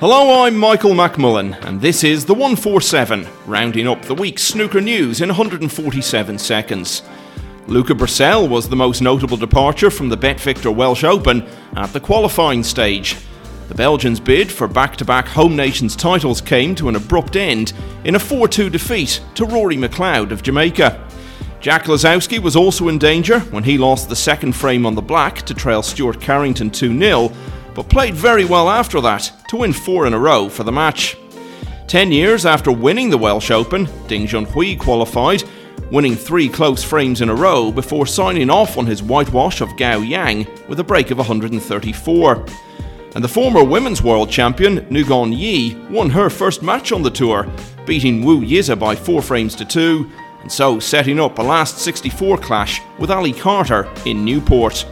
Hello, I'm Michael McMullen, and this is The 147, rounding up the week's snooker news in 147 seconds. Luca Brassell was the most notable departure from the BetVictor Welsh Open at the qualifying stage. The Belgians' bid for back-to-back home nations titles came to an abrupt end in a 4-2 defeat to Rory McLeod of Jamaica. Jack Lazowski was also in danger when he lost the second frame on the black to trail Stuart Carrington 2-0, but played very well after that to win four in a row for the match. 10 years after winning the Welsh Open, Ding Junhui qualified, winning three close frames in a row before signing off on his whitewash of Gao Yang with a break of 134. And the former women's world champion Nguyen Yi won her first match on the tour, beating Wu Yizza by 4 frames to 2, and so setting up a last 64 clash with Ali Carter in Newport.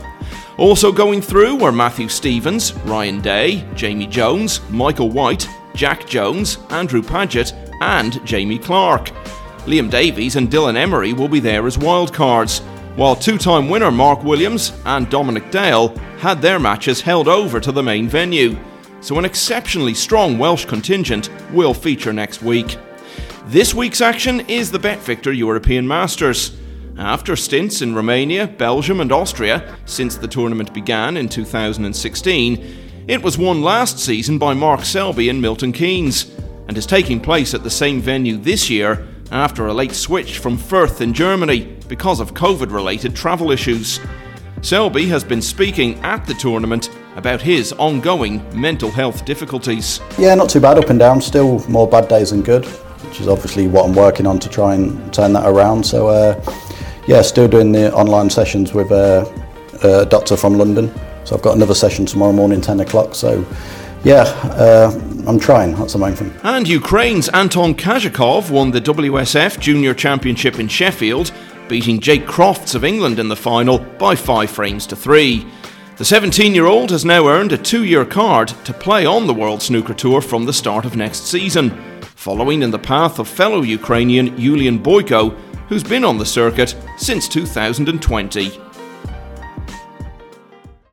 Also going through were Matthew Stevens, Ryan Day, Jamie Jones, Michael White, Jack Jones, Andrew Padgett and Jamie Clark. Liam Davies and Dylan Emery will be there as wildcards, while two-time winner Mark Williams and Dominic Dale had their matches held over to the main venue. So an exceptionally strong Welsh contingent will feature next week. This week's action is the BetVictor European Masters. After stints in Romania, Belgium and Austria since the tournament began in 2016, it was won last season by Mark Selby and Milton Keynes, and is taking place at the same venue this year after a late switch from Firth in Germany because of COVID-related travel issues. Selby has been speaking at the tournament about his ongoing mental health difficulties. Yeah, not too bad, up and down, still more bad days than good, which is obviously what I'm working on to try and turn that around. So, still doing the online sessions with a doctor from London. So I've got another session tomorrow morning, 10 o'clock. So, I'm trying. That's the main thing. And Ukraine's Anton Kazhikov won the WSF Junior Championship in Sheffield, beating Jake Crofts of England in the final by 5 frames to 3. The 17-year-old has now earned a 2-year card to play on the World Snooker Tour from the start of next season, following in the path of fellow Ukrainian Yulian Boyko, who's been on the circuit since 2020.